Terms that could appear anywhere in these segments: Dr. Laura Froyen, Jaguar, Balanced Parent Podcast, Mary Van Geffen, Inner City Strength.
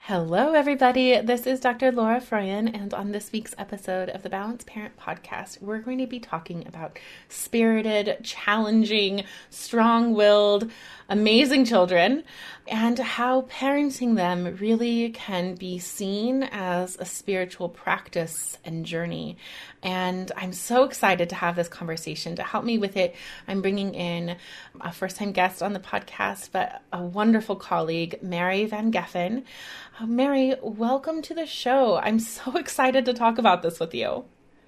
Hello, everybody. This is Dr. Laura Froyen, and on this week's episode of the Balanced Parent Podcast, we're going to be talking about spirited, challenging, strong-willed, amazing children, and how parenting them really can be seen as a spiritual practice and journey. And I'm so excited to have this conversation. To help me with it, I'm bringing in a first-time guest on the podcast, but a wonderful colleague, Mary Van Geffen. Mary, welcome to the show. I'm so excited to talk about this with you.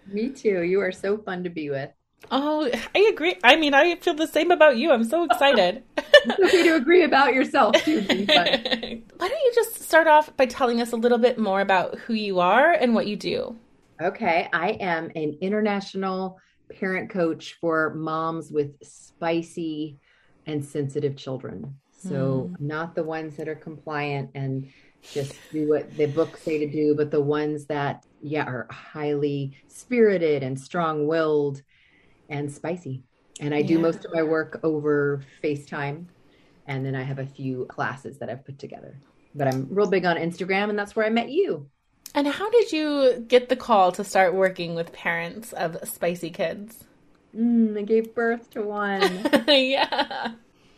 Me too. You are so fun to be with. Oh, I agree. I mean, I feel the same about you. I'm so excited. It's okay to agree about yourself too. Why don't you just start off by telling us a little bit more about who you are and what you do? Okay. I am an international parent coach for moms with spicy and sensitive children. So not the ones that are compliant and just do what the books say to do, but the ones that, are highly spirited and strong-willed and spicy. And I do most of my work over FaceTime. And then I have a few classes that I've put together, but I'm real big on Instagram, and that's where I met you. And how did you get the call to start working with parents of spicy kids? I gave birth to one. Yeah.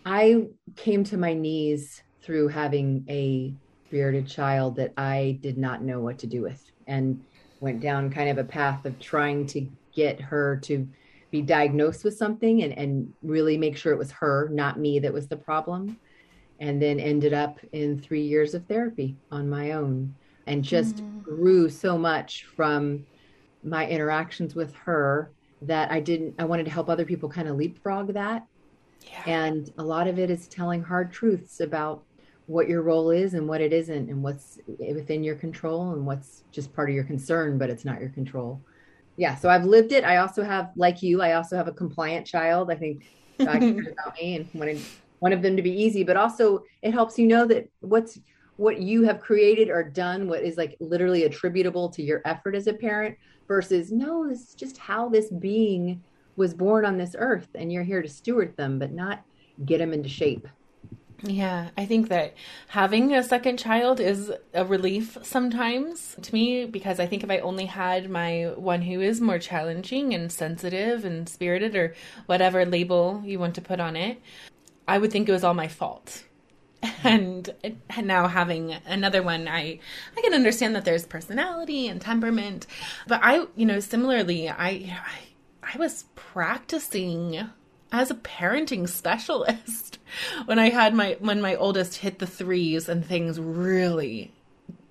I came to my knees through having a spirited child that I did not know what to do with, and went down kind of a path of trying to get her to be diagnosed with something and really make sure it was her, not me, that was the problem. And then ended up in 3 years of therapy on my own, and just grew so much from my interactions with her that I wanted to help other people kind of leapfrog that. Yeah. And a lot of it is telling hard truths about what your role is and what it isn't, and what's within your control and what's just part of your concern, but it's not your control. Yeah. So I've lived it. I also have, like you, a compliant child. I think God cared about me and wanted one of them to be easy, but also it helps you know that what you have created or done, what is like literally attributable to your effort as a parent versus no, this is just how this being was born on this earth, and you're here to steward them, but not get them into shape. Yeah, I think that having a second child is a relief sometimes to me, because I think if I only had my one who is more challenging and sensitive and spirited, or whatever label you want to put on it, I would think it was all my fault. And now having another one, I can understand that there's personality and temperament, but I was practicing as a parenting specialist when I had when my oldest hit the threes and things really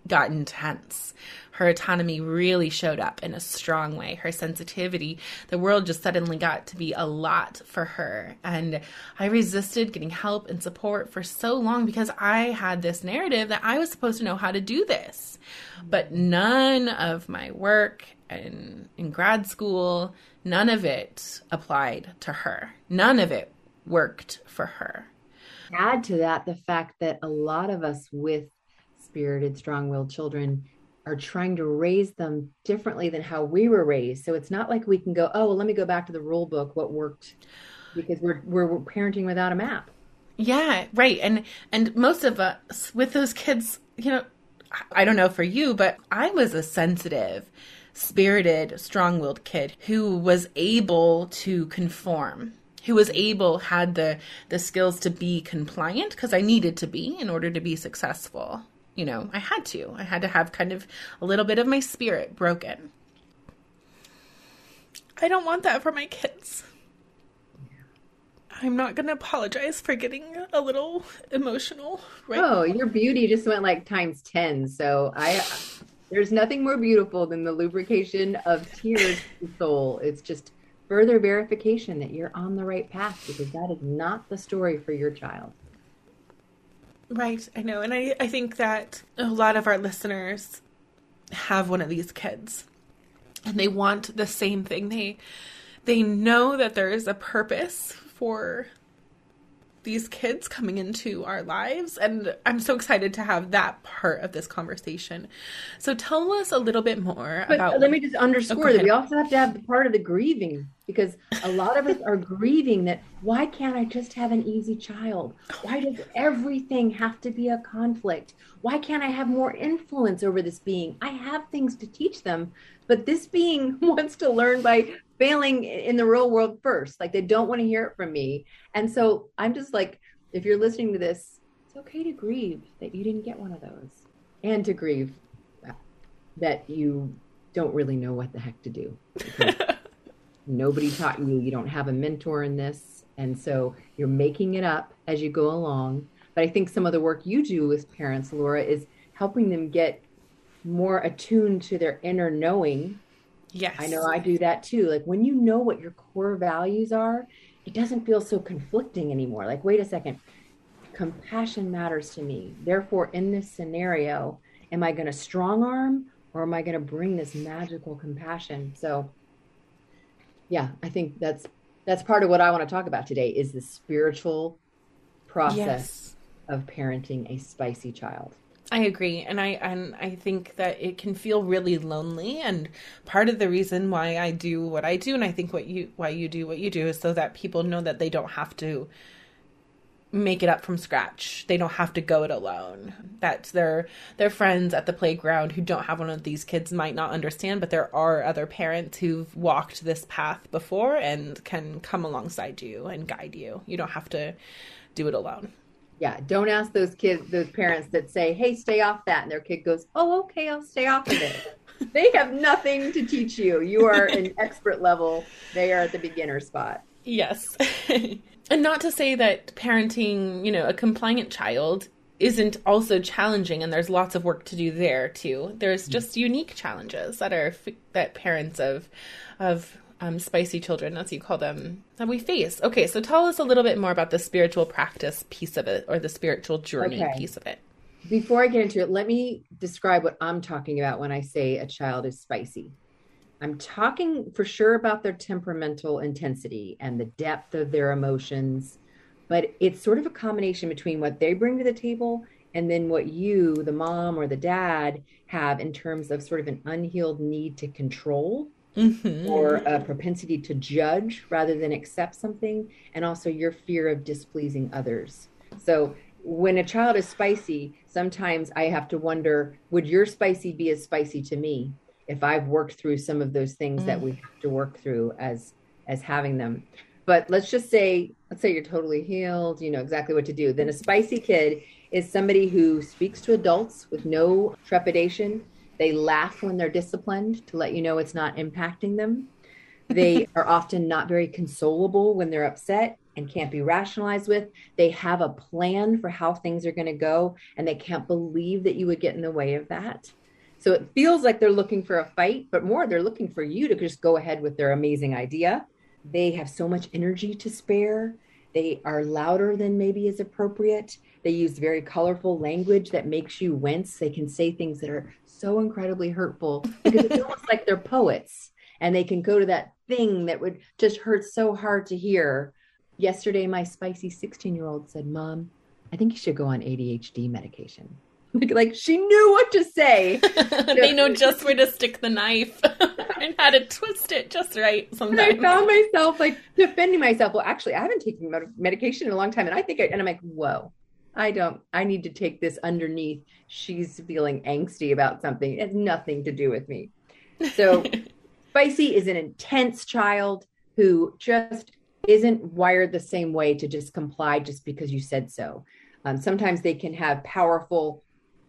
got intense. Her autonomy really showed up in a strong way. Her sensitivity, the world just suddenly got to be a lot for her. And I resisted getting help and support for so long because I had this narrative that I was supposed to know how to do this, but none of my work and in grad school, none of it applied to her. None of it worked for her. Add to that the fact that a lot of us with spirited, strong-willed children are trying to raise them differently than how we were raised. So it's not like we can go, oh, well, let me go back to the rule book, what worked, because we're parenting without a map. Yeah, right. And most of us with those kids, you know, I don't know for you, but I was a sensitive, spirited, strong-willed kid who was able to conform, who was able, had the skills to be compliant, because I needed to be in order to be successful. You know, I had to have kind of a little bit of my spirit broken. I don't want that for my kids. I'm not going to apologize for getting a little emotional. Right oh, now. Your beauty just went like times 10. So there's nothing more beautiful than the lubrication of tears to the soul. It's just further verification that you're on the right path, because that is not the story for your child. Right. I know. And I think that a lot of our listeners have one of these kids and they want the same thing. They know that there is a purpose for these kids coming into our lives. And I'm so excited to have that part of this conversation. So tell us a little bit more about... Let me just underscore that we also have to have the part of the grieving, because a lot of us are grieving that, why can't I just have an easy child? Why does everything have to be a conflict? Why can't I have more influence over this being? I have things to teach them, but this being wants to learn by failing in the real world first. Like, they don't want to hear it from me. And so I'm just like, if you're listening to this, it's okay to grieve that you didn't get one of those, and to grieve that you don't really know what the heck to do. Nobody taught you. You don't have a mentor in this. And so you're making it up as you go along. But I think some of the work you do as parents, Laura, is helping them get more attuned to their inner knowing. Yes. I know I do that too. Like, when you know what your core values are, it doesn't feel so conflicting anymore. Like, wait a second, compassion matters to me. Therefore, in this scenario, am I going to strong arm, or am I going to bring this magical compassion? So yeah, I think that's part of what I want to talk about today, is the spiritual process of parenting a spicy child. I agree. And I think that it can feel really lonely. And part of the reason why I do what I do, and I think why you do what you do, is so that people know that they don't have to make it up from scratch. They don't have to go it alone. That their friends at the playground who don't have one of these kids might not understand, but there are other parents who've walked this path before and can come alongside you and guide you. You don't have to do it alone. Yeah, don't ask those parents that say, hey, stay off that. And their kid goes, oh, okay, I'll stay off of it. They have nothing to teach you. You are an expert level. They are at the beginner spot. Yes. And not to say that parenting, you know, a compliant child isn't also challenging, and there's lots of work to do there too. There's just unique challenges that parents of spicy children, as you call them, that we face. Okay, so tell us a little bit more about the spiritual practice piece of it, or the spiritual journey piece of it. Before I get into it, let me describe what I'm talking about when I say a child is spicy. I'm talking for sure about their temperamental intensity and the depth of their emotions, but it's sort of a combination between what they bring to the table and then what you, the mom or the dad, have in terms of sort of an unhealed need to control. Mm-hmm. Or a propensity to judge rather than accept something, and also your fear of displeasing others. So when a child is spicy, sometimes I have to wonder, would your spicy be as spicy to me if I've worked through some of those things that we have to work through as having them? But let's say you're totally healed, you know exactly what to do. Then a spicy kid is somebody who speaks to adults with no trepidation. They laugh when they're disciplined to let you know it's not impacting them. They are often not very consolable when they're upset and can't be rationalized with. They have a plan for how things are going to go, and they can't believe that you would get in the way of that. So it feels like they're looking for a fight, but more they're looking for you to just go ahead with their amazing idea. They have so much energy to spare. They are louder than maybe is appropriate. They use very colorful language that makes you wince. They can say things that are so incredibly hurtful, because it's almost like they're poets, and they can go to that thing that would just hurt so hard to hear. Yesterday, my spicy 16-year-old said, Mom, I think you should go on ADHD medication. Like she knew what to say. They know just where to stick the knife and how to twist it just right sometimes. And I found myself like defending myself. Well, actually, I haven't taken medication in a long time. And I think, and I'm like, whoa, I need to take this underneath. She's feeling angsty about something. It has nothing to do with me. So Spicy is an intense child who just isn't wired the same way to just comply just because you said so. Sometimes they can have powerful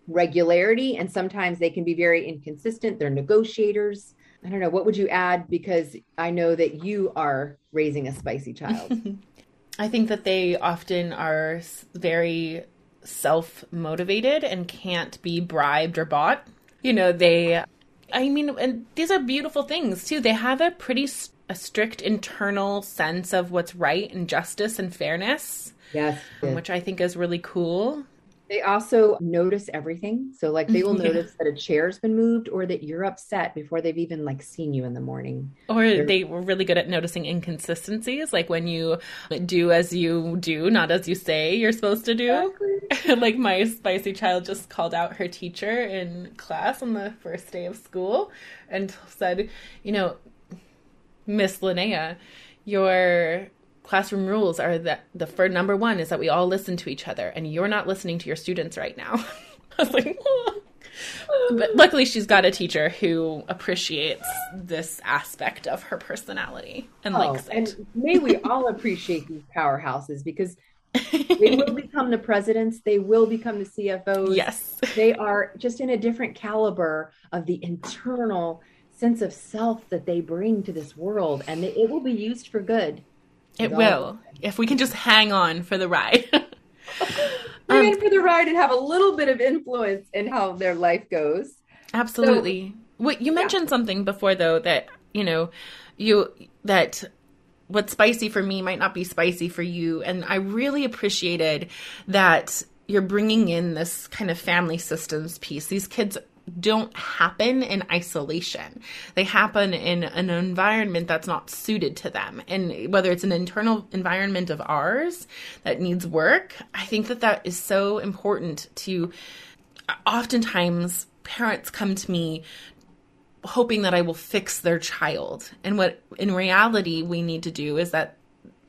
regularity, and sometimes they can be very inconsistent. They're negotiators. I don't know. What would you add? Because I know that you are raising a spicy child. I think that they often are very self-motivated and can't be bribed or bought. You know, and these are beautiful things too. They have a pretty strict internal sense of what's right and justice and fairness. Yes. Which I think is really cool. They also notice everything. So like they will notice that a chair's been moved or that you're upset before they've even like seen you in the morning. Or they were really good at noticing inconsistencies. Like when you do as you do, not as you say you're supposed to do. Exactly. Like my spicy child just called out her teacher in class on the first day of school and said, you know, Miss Linnea, your classroom rules are that number one is that we all listen to each other, and you're not listening to your students right now. I was like, oh. But luckily she's got a teacher who appreciates this aspect of her personality and likes it. And may we all appreciate these powerhouses, because they will become the presidents. They will become the CFOs. Yes. They are just in a different caliber of the internal sense of self that they bring to this world, and it will be used for good. It will, if we can just hang on for the ride. Hang on for the ride and have a little bit of influence in how their life goes. Absolutely. So, you mentioned something before, though, that, you know, that what's spicy for me might not be spicy for you. And I really appreciated that you're bringing in this kind of family systems piece. These kids don't happen in isolation. They happen in an environment that's not suited to them. And whether it's an internal environment of ours that needs work, I think that is so important to, oftentimes parents come to me hoping that I will fix their child. And what in reality we need to do is that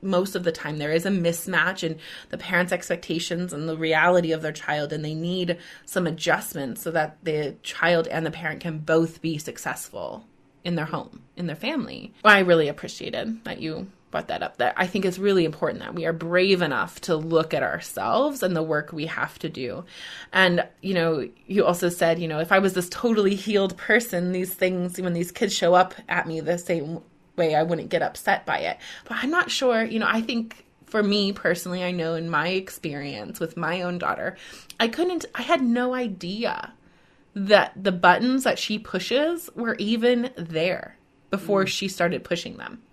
most of the time there is a mismatch in the parents' expectations and the reality of their child, and they need some adjustments so that the child and the parent can both be successful in their home, in their family. I really appreciated that you brought that up. That I think it's really important that we are brave enough to look at ourselves and the work we have to do. And, you know, you also said, you know, if I was this totally healed person, these things, when these kids show up at me the same way, I wouldn't get upset by it. But I'm not sure, you know, I think for me personally, I know in my experience with my own daughter, I had no idea that the buttons that she pushes were even there before she started pushing them.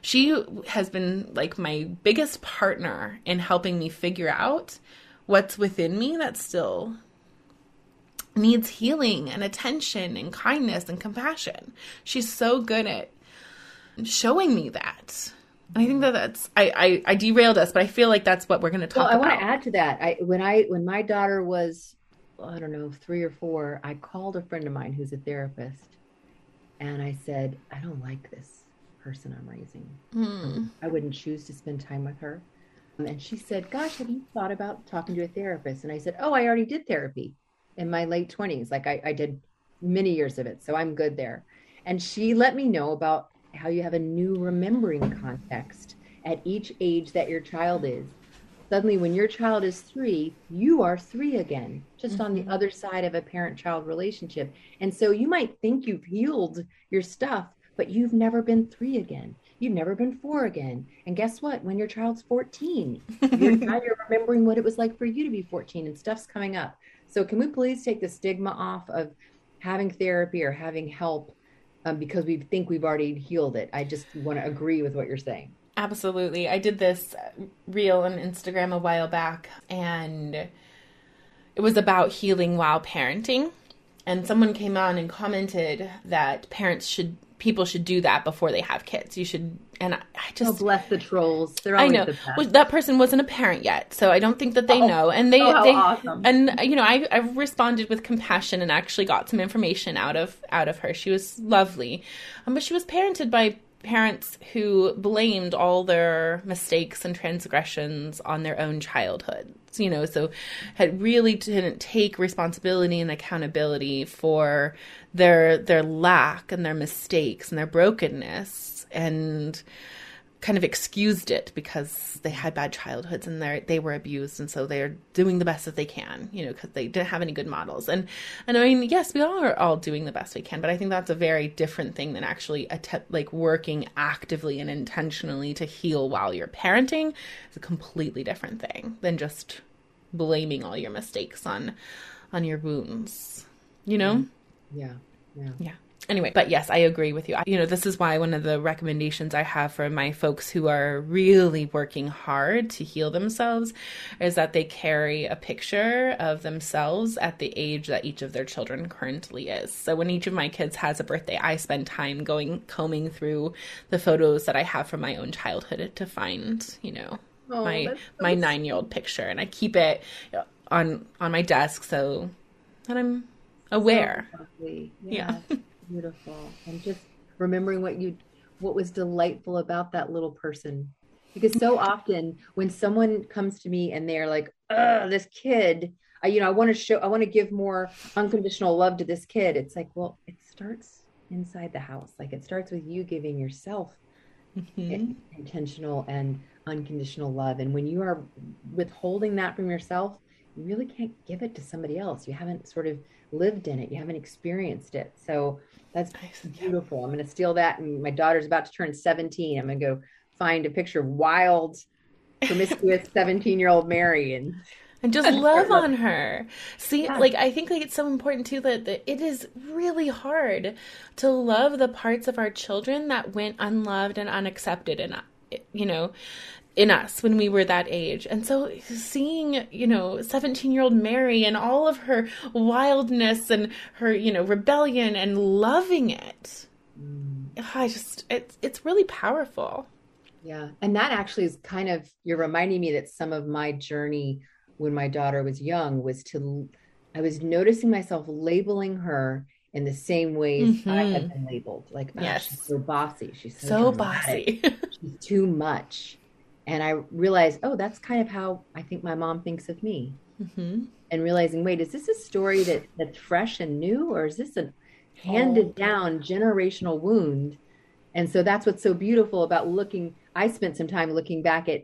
She has been like my biggest partner in helping me figure out what's within me that still needs healing and attention and kindness and compassion. She's so good at showing me that. And I think that I derailed us, but I feel like that's what we're going to talk about. Well, I want to add to that. When my daughter was, 3 or 4, I called a friend of mine who's a therapist, and I said, I don't like this person I'm raising. I wouldn't choose to spend time with her. And she said, gosh, have you thought about talking to a therapist? And I said, oh, I already did therapy in my late 20s. Like I did many years of it. So I'm good there. And she let me know about how you have a new remembering context at each age that your child is. Suddenly, when your child is 3, you are 3 again, just on the other side of a parent-child relationship. And so you might think you've healed your stuff, but you've never been 3 again. You've never been 4 again. And guess what? When your child's 14, you're remembering what it was like for you to be 14, and stuff's coming up. So can we please take the stigma off of having therapy or having help because we think we've already healed it? I just want to agree with what you're saying. Absolutely. I did this reel on Instagram a while back, and it was about healing while parenting. And someone came on and commented that parents should people should do that before they have kids. You should, and I just... Oh, bless the trolls. They're always the best. Well, that person wasn't a parent yet, so I don't think that they know. And they awesome. And, you know, I responded with compassion and actually got some information out of her. She was lovely. But she was parented by parents who blamed all their mistakes and transgressions on their own childhood. You know, so had really didn't take responsibility and accountability for their lack and their mistakes and their brokenness, and kind of excused it because they had bad childhoods and they were abused, and so they're doing the best that they can, you know, because they didn't have any good models. And I mean, yes, we are all doing the best we can, but I think that's a very different thing than actually working actively and intentionally to heal while you're parenting. It's a completely different thing than just blaming all your mistakes on your wounds, you know? Yeah. Yeah. Yeah. Anyway, but yes, I agree with you. You know, this is why one of the recommendations I have for my folks who are really working hard to heal themselves is that they carry a picture of themselves at the age that each of their children currently is. So when each of my kids has a birthday, I spend time combing through the photos that I have from my own childhood to find, you know, my 9-year-old picture, and I keep it on my desk so that I'm aware. So lovely. Yeah. Beautiful. And just remembering what was delightful about that little person, because so often when someone comes to me and they're like, oh, this kid, I want to give more unconditional love to this kid. It's like, well, it starts inside the house. Like, it starts with you giving yourself intentional and unconditional love. And when you are withholding that from yourself, you really can't give it to somebody else. You haven't sort of lived in it. You haven't experienced it. So that's beautiful. I'm going to steal that. And my daughter's about to turn 17. I'm going to go find a picture of wild, promiscuous 17-year-old Mary and just love on her. See, like, I think it's so important too that it is really hard to love the parts of our children that went unloved and unaccepted, and, you know, in us when we were that age. And so seeing, you know, 17-year-old Mary and all of her wildness and her, you know, rebellion, and loving it, it's really powerful. Yeah. And that actually is kind of, you're reminding me that some of my journey when my daughter was young I was noticing myself labeling her in the same ways I had been labeled. Like, she's so bossy. She's so bossy. She's too much. And I realized, that's kind of how I think my mom thinks of me. Mm-hmm. And realizing, wait, is this a story that's fresh and new? Or is this a handed down generational wound? And so that's what's so beautiful about I spent some time looking back at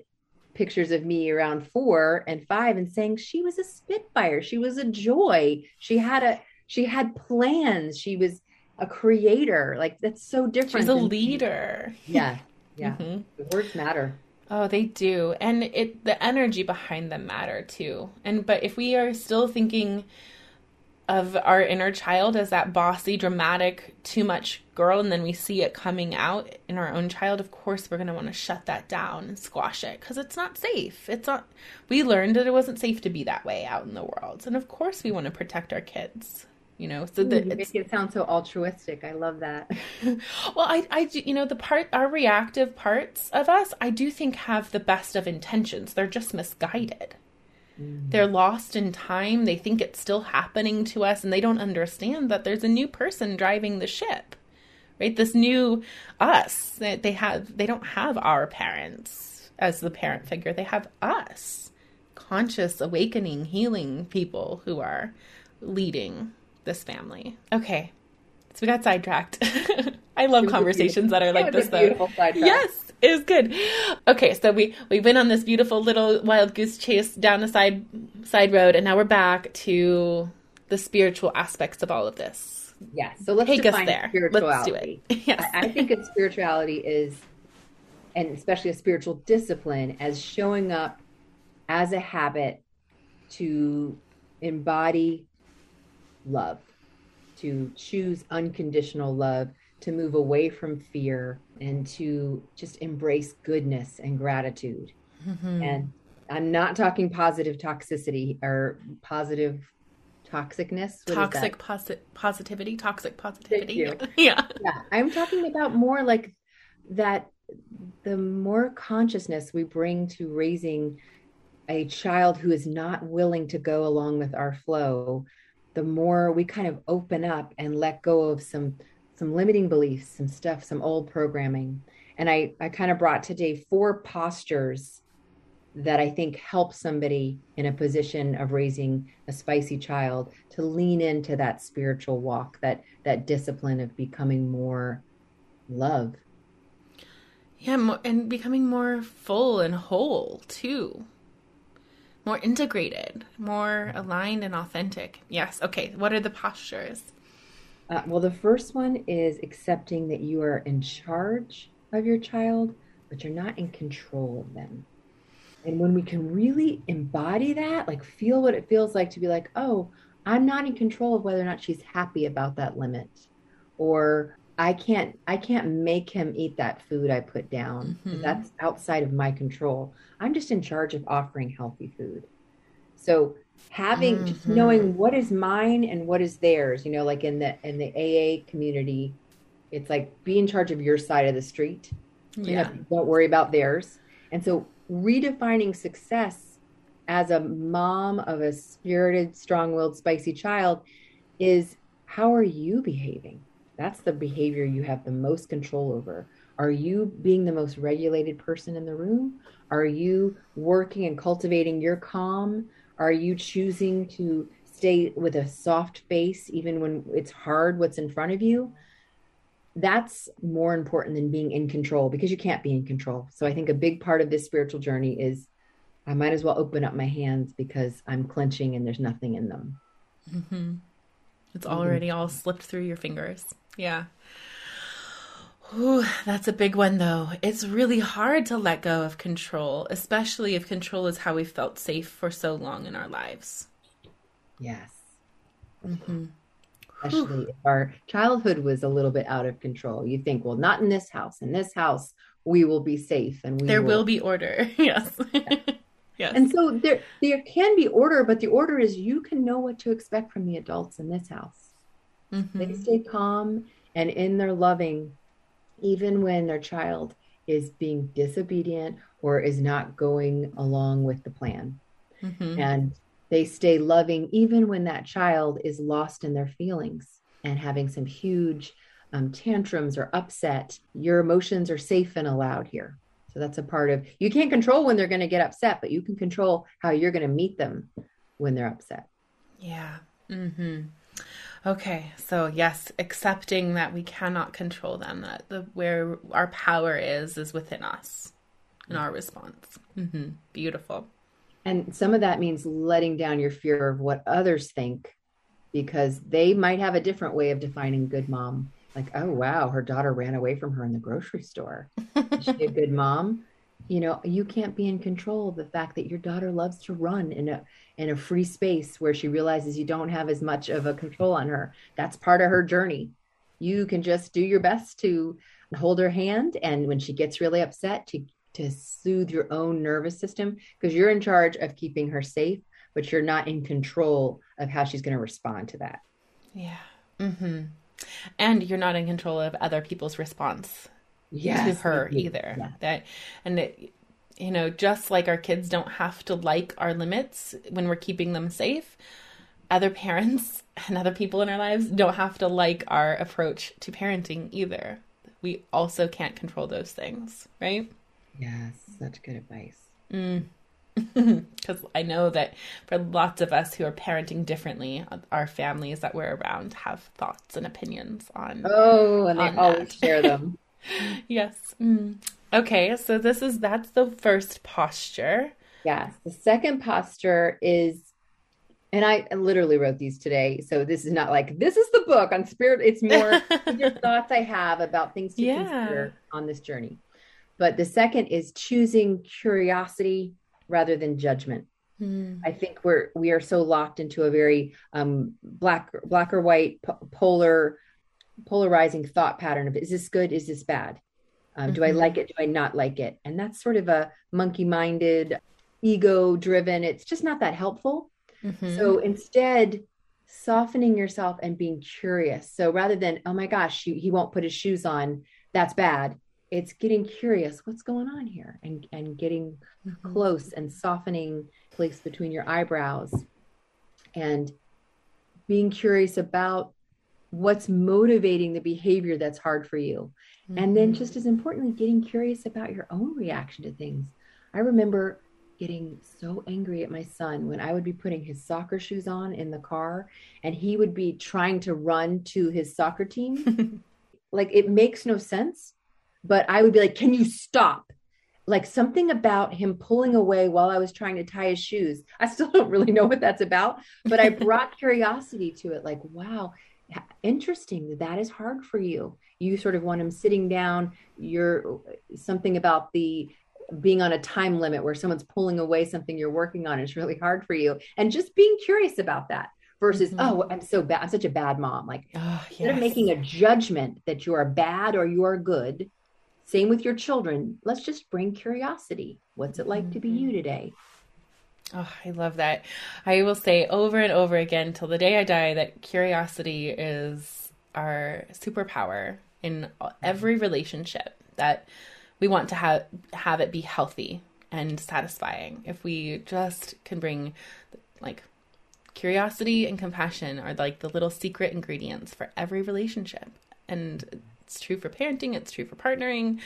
pictures of me around 4 and 5 and saying, she was a spitfire. She was a joy. She had plans. She was a creator. Like, that's so different. She's a leader. Yeah. Yeah. Mm-hmm. The words matter. Oh, they do. And the energy behind them matter too. But if we are still thinking of our inner child as that bossy, dramatic, too much girl, and then we see it coming out in our own child, of course we're going to want to shut that down and squash it, because it's not safe. It's not. We learned that it wasn't safe to be that way out in the world. And of course we want to protect our kids. You know, so that you make it sound so altruistic. I love that. Well, our reactive parts of us, I do think have the best of intentions. They're just misguided. Mm-hmm. They're lost in time. They think it's still happening to us, and they don't understand that there's a new person driving the ship, right? This new us that they don't have our parents as the parent figure. They have us, conscious, awakening, healing people who are leading this family. Okay. So we got sidetracked. I love conversations that are like this, though. Beautiful sidetrack. Yes, it was good. Okay. So we went on this beautiful little wild goose chase down the side road, and now we're back to the spiritual aspects of all of this. Yes. Yeah, so let's take us there. Spirituality. Let's do it. Yes. I think that spirituality is, and especially a spiritual discipline, as showing up as a habit to embody love, to choose unconditional love, to move away from fear, and to just embrace goodness and gratitude. Mm-hmm. And I'm not talking positive toxicity or positive toxicness. Toxic positivity. Thank you. Yeah. I'm talking about more like that, the more consciousness we bring to raising a child who is not willing to go along with our flow, the more we kind of open up and let go of some limiting beliefs, some stuff, some old programming. And I kind of brought today 4 postures that I think help somebody in a position of raising a spicy child to lean into that spiritual walk, that discipline of becoming more love. Yeah, and becoming more full and whole too. More integrated, more aligned and authentic. Yes. Okay. What are the postures? Well, the first one is accepting that you are in charge of your child, but you're not in control of them. And when we can really embody that, like feel what it feels like to be like, oh, I'm not in control of whether or not she's happy about that limit, or I can't make him eat that food I put down. Mm-hmm. That's outside of my control. I'm just in charge of offering healthy food. So having, mm-hmm. just knowing what is mine and what is theirs, you know, like in the AA community, it's like be in charge of your side of the street. Yeah. You know, don't worry about theirs. And so redefining success as a mom of a spirited, strong-willed, spicy child is, how are you behaving? That's the behavior you have the most control over. Are you being the most regulated person in the room? Are you working and cultivating your calm? Are you choosing to stay with a soft face even when it's hard what's in front of you? That's more important than being in control, because you can't be in control. So I think a big part of this spiritual journey is I might as well open up my hands because I'm clenching and there's nothing in them. Mm-hmm. It's already all slipped through your fingers. Yeah. Ooh, that's a big one though. It's really hard to let go of control, especially if control is how we felt safe for so long in our lives. Yes. Mm-hmm. Especially if our childhood was a little bit out of control. You think, well, not in this house. In this house, we will be safe, and there will be order. Yes. Yeah. Yes. And so there can be order, but the order is you can know what to expect from the adults in this house. Mm-hmm. They stay calm and in their loving, even when their child is being disobedient or is not going along with the plan. Mm-hmm. And they stay loving even when that child is lost in their feelings and having some huge tantrums or upset. Your emotions are safe and allowed here. So that's a part of, you can't control when they're going to get upset, but you can control how you're going to meet them when they're upset. Yeah. Mm-hmm. Okay. So yes, accepting that we cannot control them, that where our power is within us and our response. Mm-hmm. Beautiful. And some of that means letting down your fear of what others think, because they might have a different way of defining good mom. Like, oh, wow, her daughter ran away from her in the grocery store. Is she a good mom? You know, you can't be in control of the fact that your daughter loves to run in a free space where she realizes you don't have as much of a control on her. That's part of her journey. You can just do your best to hold her hand. And when she gets really upset, to soothe your own nervous system, because you're in charge of keeping her safe, but you're not in control of how she's going to respond to that. Yeah. Mm-hmm. And you're not in control of other people's response to her either. Yeah. You know, just like our kids don't have to like our limits when we're keeping them safe, other parents and other people in our lives don't have to like our approach to parenting either. We also can't control those things, right? Yes, such good advice. Because I know that for lots of us who are parenting differently, our families that we're around have thoughts and opinions on. Oh, and they always share them. Yes. Mm. Okay, so that's the first posture. Yes. The second posture is, and I literally wrote these today, so this is not like, this is the book on spirit. It's more your thoughts I have about things to consider on this journey. But the second is choosing curiosity rather than judgment. Mm. I think we are so locked into a very black or white, polarizing thought pattern of, is this good? Is this bad? Mm-hmm. Do I like it? Do I not like it? And that's sort of a monkey-minded, ego-driven. It's just not that helpful. Mm-hmm. So instead, softening yourself and being curious. So rather than, oh my gosh, he won't put his shoes on, that's bad. It's getting curious, what's going on here? And getting close and softening place between your eyebrows and being curious about what's motivating the behavior that's hard for you. Mm-hmm. And then just as importantly, getting curious about your own reaction to things. I remember getting so angry at my son when I would be putting his soccer shoes on in the car and he would be trying to run to his soccer team. Like, it makes no sense. But I would be like, can you stop? Like, something about him pulling away while I was trying to tie his shoes. I still don't really know what that's about, but I brought curiosity to it. Like, wow, interesting. That is hard for you. You sort of want him sitting down. You're something about the being on a time limit where someone's pulling away something you're working on is really hard for you. And just being curious about that. Versus, oh, I'm so bad. I'm such a bad mom. Like, instead of making a judgment that you are bad or you are good, same with your children. Let's just bring curiosity. What's it like to be you today? Oh, I love that. I will say over and over again till the day I die that curiosity is our superpower in every relationship, that we want to have it be healthy and satisfying. If we just can bring, like, curiosity and compassion are like the little secret ingredients for every relationship. And it's true for parenting. It's true for partnering.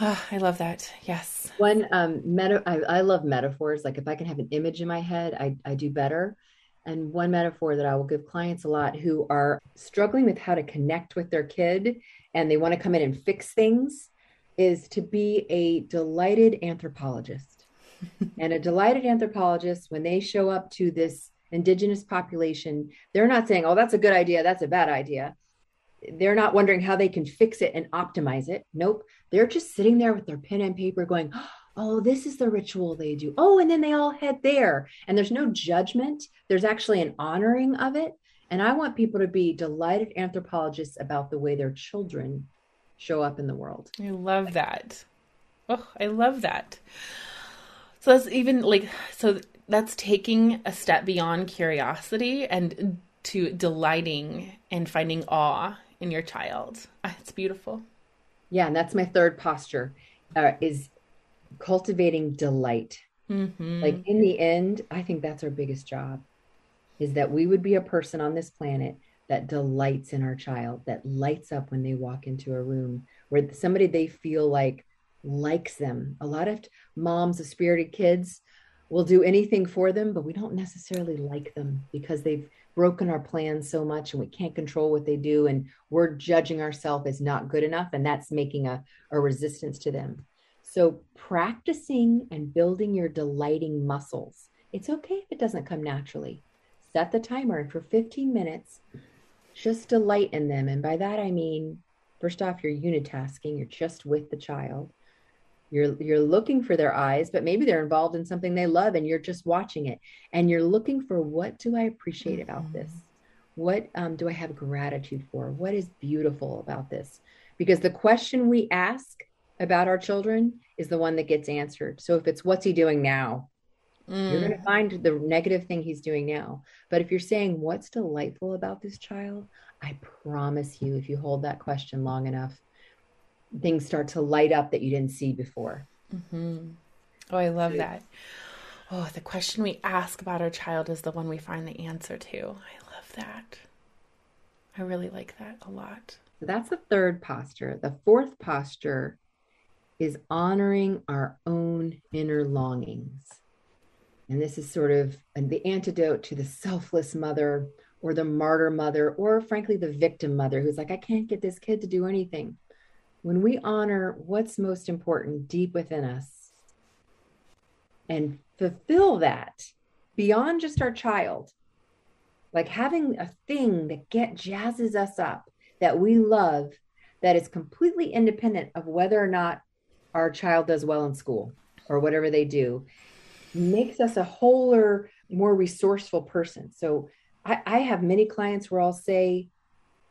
Oh, I love that. Yes. One, I love metaphors. Like, if I can have an image in my head, I do better. And one metaphor that I will give clients a lot who are struggling with how to connect with their kid and they want to come in and fix things is to be a delighted anthropologist. And a delighted anthropologist, when they show up to this Indigenous population, they're not saying, oh, that's a good idea, that's a bad idea. They're not wondering how they can fix it and optimize it. Nope. They're just sitting there with their pen and paper going, oh, this is the ritual they do. Oh, and then they all head there. And there's no judgment. There's actually an honoring of it. And I want people to be delighted anthropologists about the way their children show up in the world. I love that. Oh, I love that. So that's even like, so that's taking a step beyond curiosity and to delighting and finding awe in your child. It's beautiful. Yeah. And that's my third posture, is cultivating delight. Mm-hmm. Like, in the end, I think that's our biggest job, is that we would be a person on this planet that delights in our child, that lights up when they walk into a room, where somebody they feel like likes them. A lot of moms of spirited kids will do anything for them, but we don't necessarily like them because they've broken our plans so much and we can't control what they do. And we're judging ourselves as not good enough. And that's making a resistance to them. So practicing and building your delighting muscles. It's okay if it doesn't come naturally. Set the timer for 15 minutes, just delight in them. And by that, I mean, first off, you're unitasking, you're just with the child. You're looking for their eyes, but maybe they're involved in something they love and you're just watching it. And you're looking for, what do I appreciate about this? What do I have gratitude for? What is beautiful about this? Because the question we ask about our children is the one that gets answered. So if it's, what's he doing now? You're going to find the negative thing he's doing now. But if you're saying, what's delightful about this child? I promise you, if you hold that question long enough, things start to light up that you didn't see before. Mm-hmm. Oh, I love that. Oh, the question we ask about our child is the one we find the answer to. I love that. I really like that a lot. So that's the third posture. The fourth posture is honoring our own inner longings. And this is sort of the antidote to the selfless mother or the martyr mother, or frankly, the victim mother who's like, I can't get this kid to do anything. When we honor what's most important deep within us and fulfill that beyond just our child, like having a thing that jazzes us up, that we love, that is completely independent of whether or not our child does well in school or whatever they do, makes us a wholer, more resourceful person. So I have many clients where I'll say,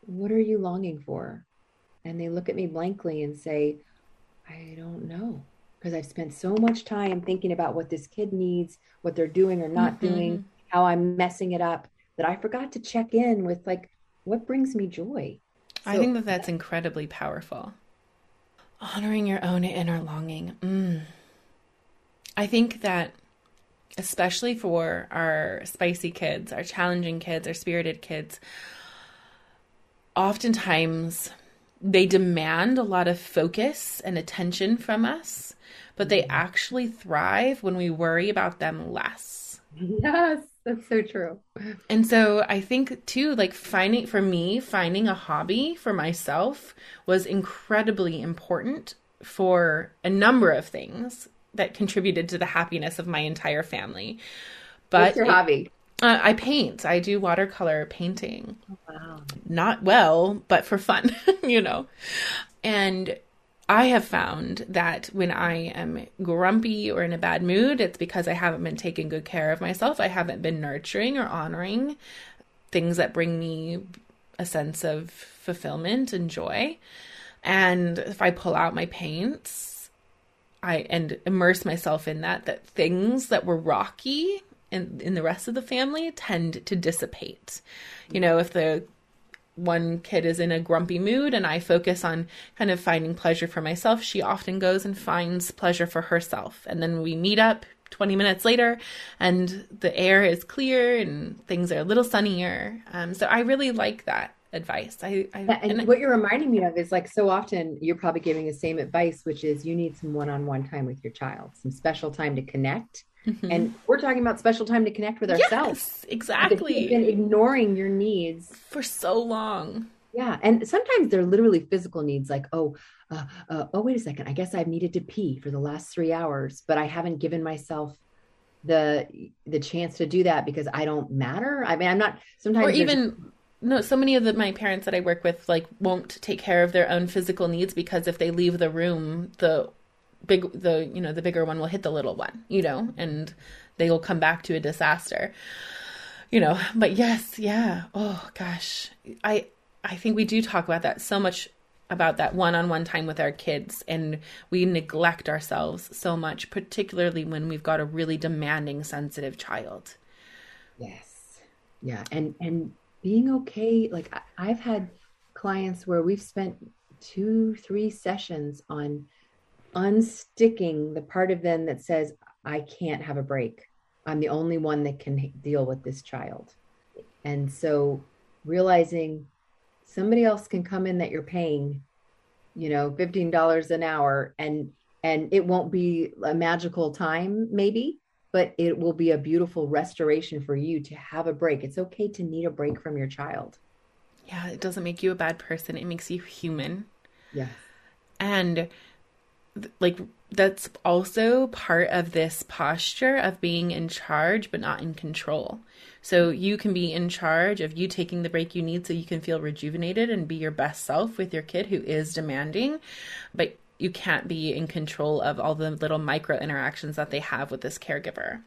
what are you longing for? And they look at me blankly and say, I don't know, because I've spent so much time thinking about what this kid needs, what they're doing or not doing, how I'm messing it up, that I forgot to check in with, like, what brings me joy. So, I think that that's incredibly powerful. Honoring your own inner longing. I think that especially for our spicy kids, our challenging kids, our spirited kids, oftentimes they demand a lot of focus and attention from us, but they actually thrive when we worry about them less. Yes, that's so true. And so I think too, like finding a hobby for myself was incredibly important for a number of things that contributed to the happiness of my entire family. But what's your hobby? I paint. I do watercolor painting. Oh, wow. Not well, but for fun, you know. And I have found that when I am grumpy or in a bad mood, it's because I haven't been taking good care of myself. I haven't been nurturing or honoring things that bring me a sense of fulfillment and joy. And if I pull out my paints and immerse myself in that things that were rocky in the rest of the family tend to dissipate. You know, if the one kid is in a grumpy mood and I focus on kind of finding pleasure for myself, she often goes and finds pleasure for herself. And then we meet up 20 minutes later and the air is clear and things are a little sunnier. So I really like that advice. And what you're reminding me of is, like, so often you're probably giving the same advice, which is you need some one-on-one time with your child, some special time to connect. Mm-hmm. And we're talking about special time to connect with ourselves. Yes, exactly. You've been ignoring your needs for so long. Yeah. And sometimes they're literally physical needs, like, oh, wait a second. I guess I've needed to pee for the last 3 hours, but I haven't given myself the chance to do that because I don't matter. I mean, I'm not sometimes. Or even so many of my parents that I work with, like, won't take care of their own physical needs because if they leave the room, the bigger one will hit the little one, you know, and they will come back to a disaster, you know. But yes. Yeah. Oh gosh. I think we do talk about that so much, about that one-on-one time with our kids, and we neglect ourselves so much, particularly when we've got a really demanding, sensitive child. Yes. Yeah. And being okay. Like, I've had clients where we've spent 2-3 sessions on unsticking the part of them that says, I can't have a break. I'm the only one that can deal with this child. And so realizing somebody else can come in that you're paying, you know, $15 an hour, and it won't be a magical time maybe, but it will be a beautiful restoration for you to have a break. It's okay to need a break from your child. Yeah. It doesn't make you a bad person. It makes you human. Yeah. And like, that's also part of this posture of being in charge, but not in control. So you can be in charge of you taking the break you need so you can feel rejuvenated and be your best self with your kid who is demanding, but you can't be in control of all the little micro interactions that they have with this caregiver.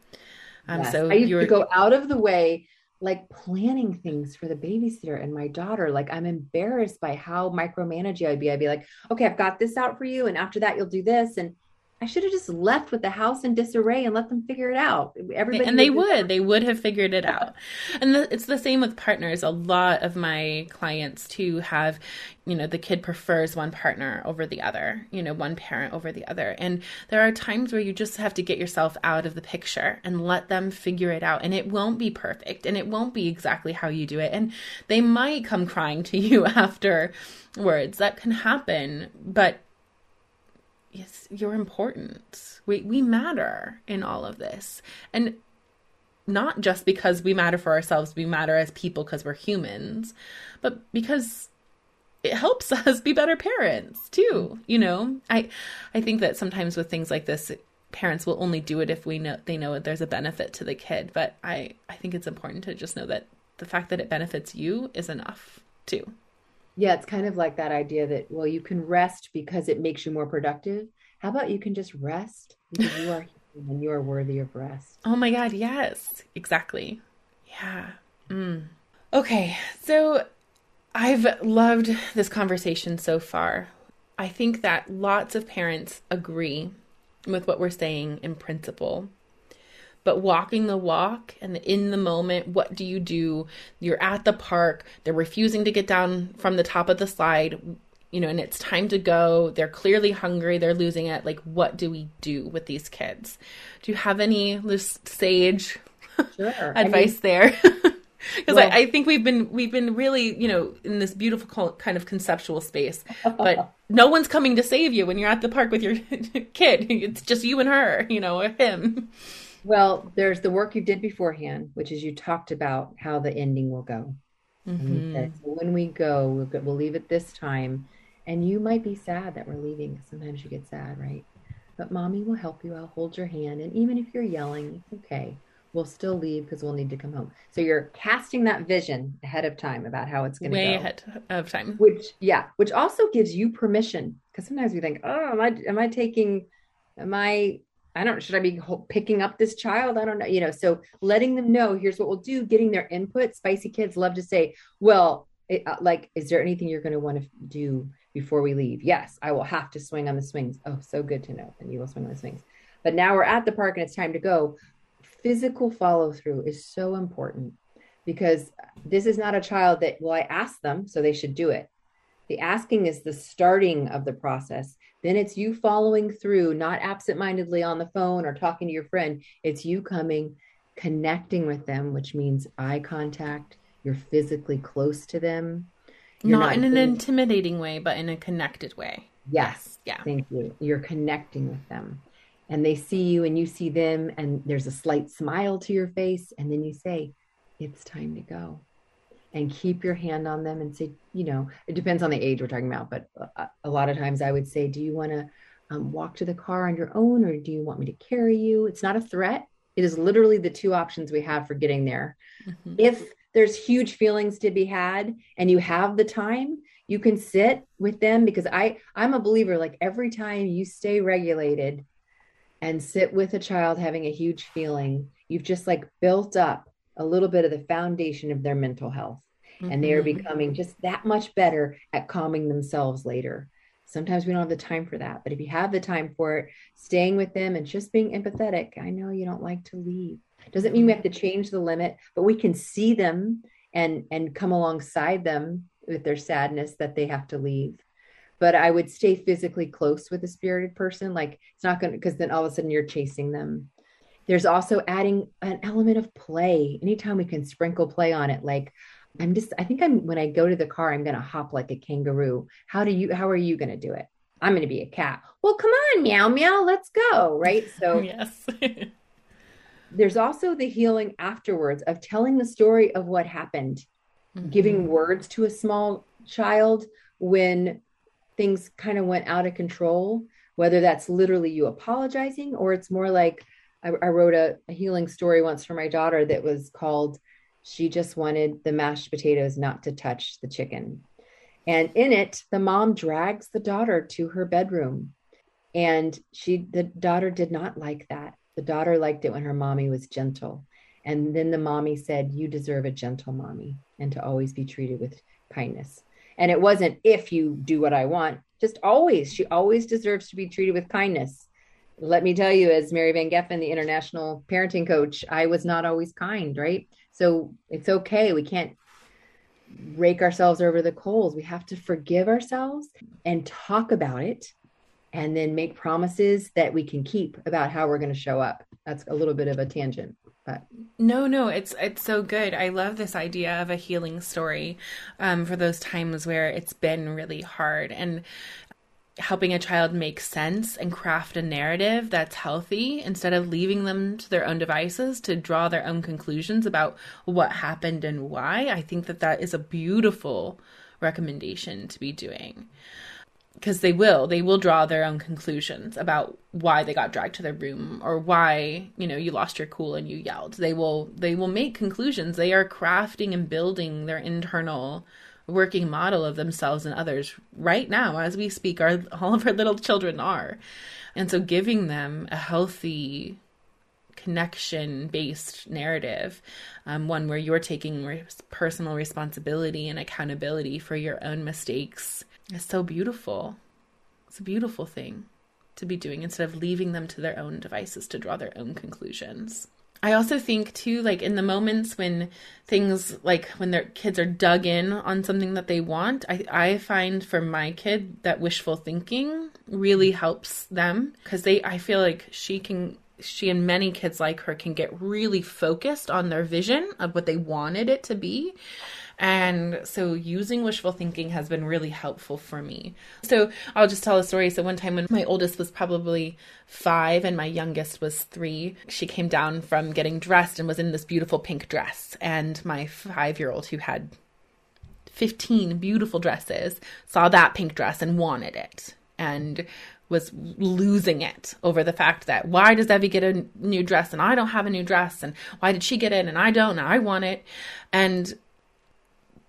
Yes. So I used to go out of the way, like planning things for the babysitter and my daughter. Like, I'm embarrassed by how micromanaging I'd be. I'd be like, okay, I've got this out for you, and after that, you'll do this. And I should have just left with the house in disarray and let them figure it out. They would have figured it out. And it's the same with partners. A lot of my clients too have, you know, the kid prefers one partner over the other, you know, one parent over the other. And there are times where you just have to get yourself out of the picture and let them figure it out. And it won't be perfect, and it won't be exactly how you do it. And they might come crying to you afterwards. That can happen, but yes, you're important. We matter in all of this. And not just because we matter for ourselves, we matter as people because we're humans, but because it helps us be better parents too. You know, I think that sometimes with things like this, parents will only do it if they know that there's a benefit to the kid. But I think it's important to just know that the fact that it benefits you is enough too. Yeah, it's kind of like that idea that, well, you can rest because it makes you more productive. How about you can just rest because you are human and you are worthy of rest? Oh my God, yes, exactly. Yeah. Okay, so I've loved this conversation so far. I think that lots of parents agree with what we're saying in principle, but walking the walk and in the moment, what do? You're at the park. They're refusing to get down from the top of the slide, you know, and it's time to go. They're clearly hungry. They're losing it. Like, what do we do with these kids? Do you have any sage advice there? Because well, I think we've been really, you know, in this beautiful kind of conceptual space, but no one's coming to save you when you're at the park with your kid. It's just you and her, you know, or him. Well, there's the work you did beforehand, which is you talked about how the ending will go. Mm-hmm. Said, so when we go, we'll leave at this time. And you might be sad that we're leaving. Sometimes you get sad, right? But mommy will help you. I'll hold your hand. And even if you're yelling, it's okay. We'll still leave because we'll need to come home. So you're casting that vision ahead of time about how it's going to go. Way ahead of time. Which also gives you permission, because sometimes we think, oh, should I be picking up this child? I don't know. You know, so letting them know, here's what we'll do, getting their input. Spicy kids love to say, well, is there anything you're going to want to do before we leave? Yes, I will have to swing on the swings. Oh, so good to know. And you will swing on the swings. But now we're at the park and it's time to go. Physical follow through is so important, because this is not a child that, well, I asked them, so they should do it. The asking is the starting of the process. Then it's you following through, not absentmindedly on the phone or talking to your friend. It's you coming, connecting with them, which means eye contact. You're physically close to them. Not in an intimidating way, but in a connected way. Yes. Yeah. Thank you. You're connecting with them. And they see you and you see them, and there's a slight smile to your face. And then you say, it's time to go, and keep your hand on them and say, you know, it depends on the age we're talking about. But a lot of times I would say, do you want to walk to the car on your own, or do you want me to carry you? It's not a threat. It is literally the two options we have for getting there. Mm-hmm. If there's huge feelings to be had and you have the time, you can sit with them, because I'm a believer, like, every time you stay regulated and sit with a child having a huge feeling, you've just like built up a little bit of the foundation of their mental health. Mm-hmm. And they are becoming just that much better at calming themselves later. Sometimes we don't have the time for that, but if you have the time for it, staying with them and just being empathetic. I know you don't like to leave. Doesn't mean we have to change the limit, but we can see them and come alongside them with their sadness that they have to leave. But I would stay physically close with a spirited person. Like, it's not going to, because then all of a sudden you're chasing them. There's also adding an element of play. Anytime we can sprinkle play on it. Like, when I go to the car, I'm going to hop like a kangaroo. How are you going to do it? I'm going to be a cat. Well, come on, meow, meow, let's go. Right. So yes. There's also the healing afterwards of telling the story of what happened, mm-hmm. giving words to a small child when things kind of went out of control, whether that's literally you apologizing, or it's more like I wrote a healing story once for my daughter that was called, she just wanted the mashed potatoes not to touch the chicken. And in it, the mom drags the daughter to her bedroom. And the daughter did not like that. The daughter liked it when her mommy was gentle. And then the mommy said, you deserve a gentle mommy and to always be treated with kindness. And it wasn't if you do what I want, just always. She always deserves to be treated with kindness. Let me tell you, as Mary Van Geffen, the international parenting coach, I was not always kind, right? So it's okay. We can't rake ourselves over the coals. We have to forgive ourselves and talk about it, and then make promises that we can keep about how we're going to show up. That's a little bit of a tangent. But no, it's so good. I love this idea of a healing story for those times where it's been really hard, and helping a child make sense and craft a narrative that's healthy, instead of leaving them to their own devices to draw their own conclusions about what happened and why. I think that is a beautiful recommendation to be doing, because they will draw their own conclusions about why they got dragged to their room, or why, you know, you lost your cool and you yelled. They will make conclusions. They are crafting and building their internal working model of themselves and others right now, as we speak. All of our little children are. And so giving them a healthy connection-based narrative, one where you're taking personal responsibility and accountability for your own mistakes, it's so beautiful. It's a beautiful thing to be doing, instead of leaving them to their own devices to draw their own conclusions. I also think too, like in the moments when things like when their kids are dug in on something that they want, I find for my kid that wishful thinking really helps them, because I feel like she and many kids like her can get really focused on their vision of what they wanted it to be. And so using wishful thinking has been really helpful for me. So I'll just tell a story. So one time when my oldest was probably 5 and my youngest was 3, she came down from getting dressed and was in this beautiful pink dress. And my 5-year-old, who had 15 beautiful dresses, saw that pink dress and wanted it and was losing it over the fact that, why does Evie get a new dress and I don't have a new dress? And why did she get it and I don't, and I want it? And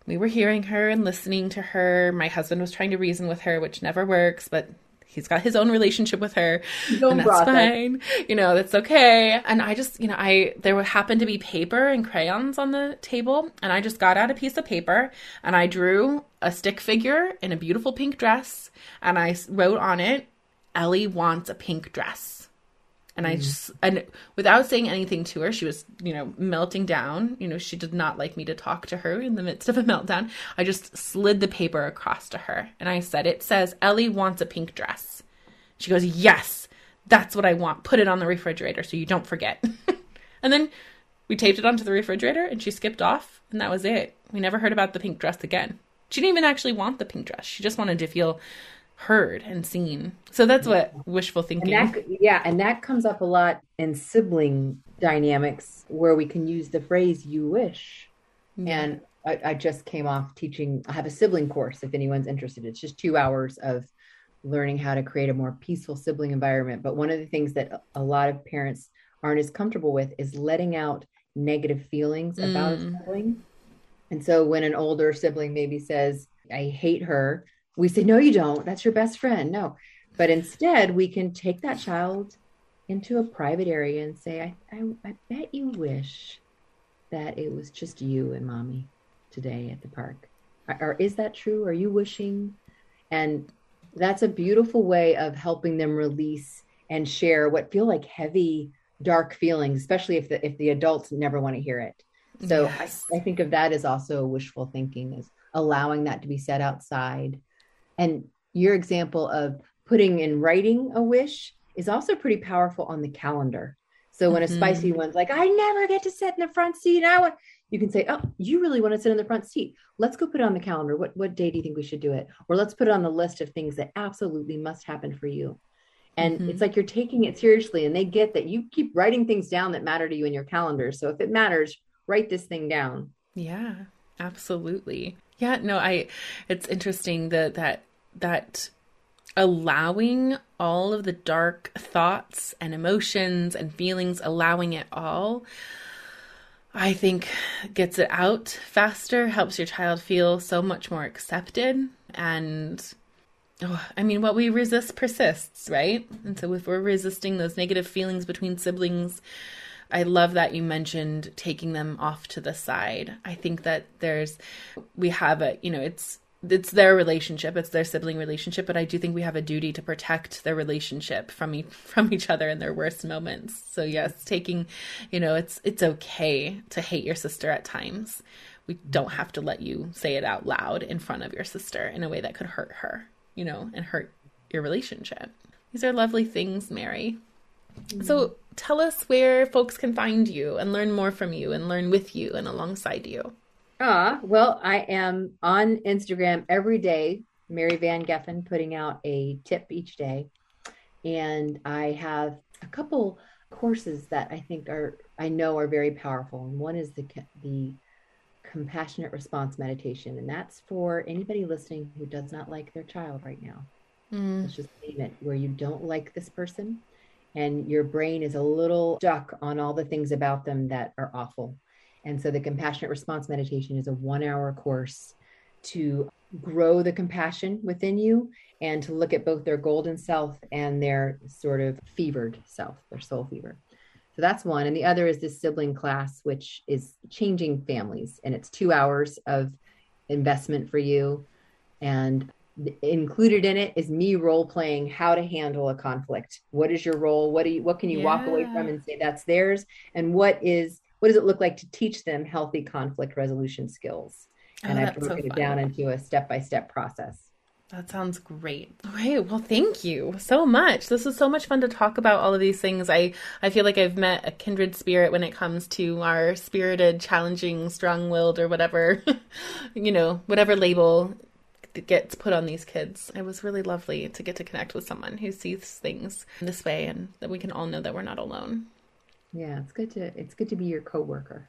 we were hearing her and listening to her. My husband was trying to reason with her, which never works, but he's got his own relationship with her. And that's fine. You know, that's okay. And I just, you know, there happened to be paper and crayons on the table, and I just got out a piece of paper and I drew a stick figure in a beautiful pink dress, and I wrote on it, "Ellie wants a pink dress." And I just, and without saying anything to her, she was, you know, melting down. You know, she did not like me to talk to her in the midst of a meltdown. I just slid the paper across to her. And I said, "It says, Ellie wants a pink dress." She goes, "Yes, that's what I want. Put it on the refrigerator so you don't forget." And then we taped it onto the refrigerator and she skipped off. And that was it. We never heard about the pink dress again. She didn't even actually want the pink dress. She just wanted to feel heard and seen. So that's what wishful thinking. And that comes up a lot in sibling dynamics, where we can use the phrase "you wish." Yeah. And I just came off teaching. I have a sibling course if anyone's interested. It's just 2 hours of learning how to create a more peaceful sibling environment. But one of the things that a lot of parents aren't as comfortable with is letting out negative feelings about a sibling. And so when an older sibling maybe says, "I hate her," we say, "No, you don't. That's your best friend. No." But instead, we can take that child into a private area and say, I bet you wish that it was just you and mommy today at the park. Or is that true? Are you wishing? And that's a beautiful way of helping them release and share what feel like heavy, dark feelings, especially if the adults never want to hear it. So yes. I think of that as also wishful thinking, is allowing that to be said outside. And your example of putting in writing a wish is also pretty powerful on the calendar. So when a spicy one's like, "I never get to sit in the front seat," you can say, "Oh, you really want to sit in the front seat. Let's go put it on the calendar. What day do you think we should do it? Or let's put it on the list of things that absolutely must happen for you." And it's like you're taking it seriously, and they get that you keep writing things down that matter to you in your calendar. So if it matters, write this thing down. Yeah, absolutely. Yeah, no, it's interesting that allowing all of the dark thoughts and emotions and feelings, allowing it all, I think gets it out faster, helps your child feel so much more accepted. And what we resist persists, right? And so if we're resisting those negative feelings between siblings, I love that you mentioned taking them off to the side. I think that it's their relationship, it's their sibling relationship, but I do think we have a duty to protect their relationship from each other in their worst moments. So yes, taking, it's okay to hate your sister at times. We don't have to let you say it out loud in front of your sister in a way that could hurt her, and hurt your relationship. These are lovely things, Mary. Mm-hmm. So tell us where folks can find you and learn more from you and learn with you and alongside you. Well, I am on Instagram every day, Mary Van Geffen, putting out a tip each day. And I have a couple courses that I think are very powerful. And one is the compassionate response meditation. And that's for anybody listening who does not like their child right now. Let's just name it, where you don't like this person. And your brain is a little stuck on all the things about them that are awful. And so the compassionate response meditation is a 1-hour course to grow the compassion within you and to look at both their golden self and their sort of fevered self, their soul fever. So that's one. And the other is this sibling class, which is changing families. And it's 2 hours of investment for you. And included in it is me role playing how to handle a conflict. What is your role? What can you walk away from and say that's theirs? And what does it look like to teach them healthy conflict resolution skills? And I've broken it down into a step-by-step process. That sounds great. Great. Well, thank you so much. This is so much fun to talk about all of these things. I feel like I've met a kindred spirit when it comes to our spirited, challenging, strong-willed, or whatever, whatever label gets put on these kids. It was really lovely to get to connect with someone who sees things this way and that we can all know that we're not alone. Yeah. It's good to be your coworker.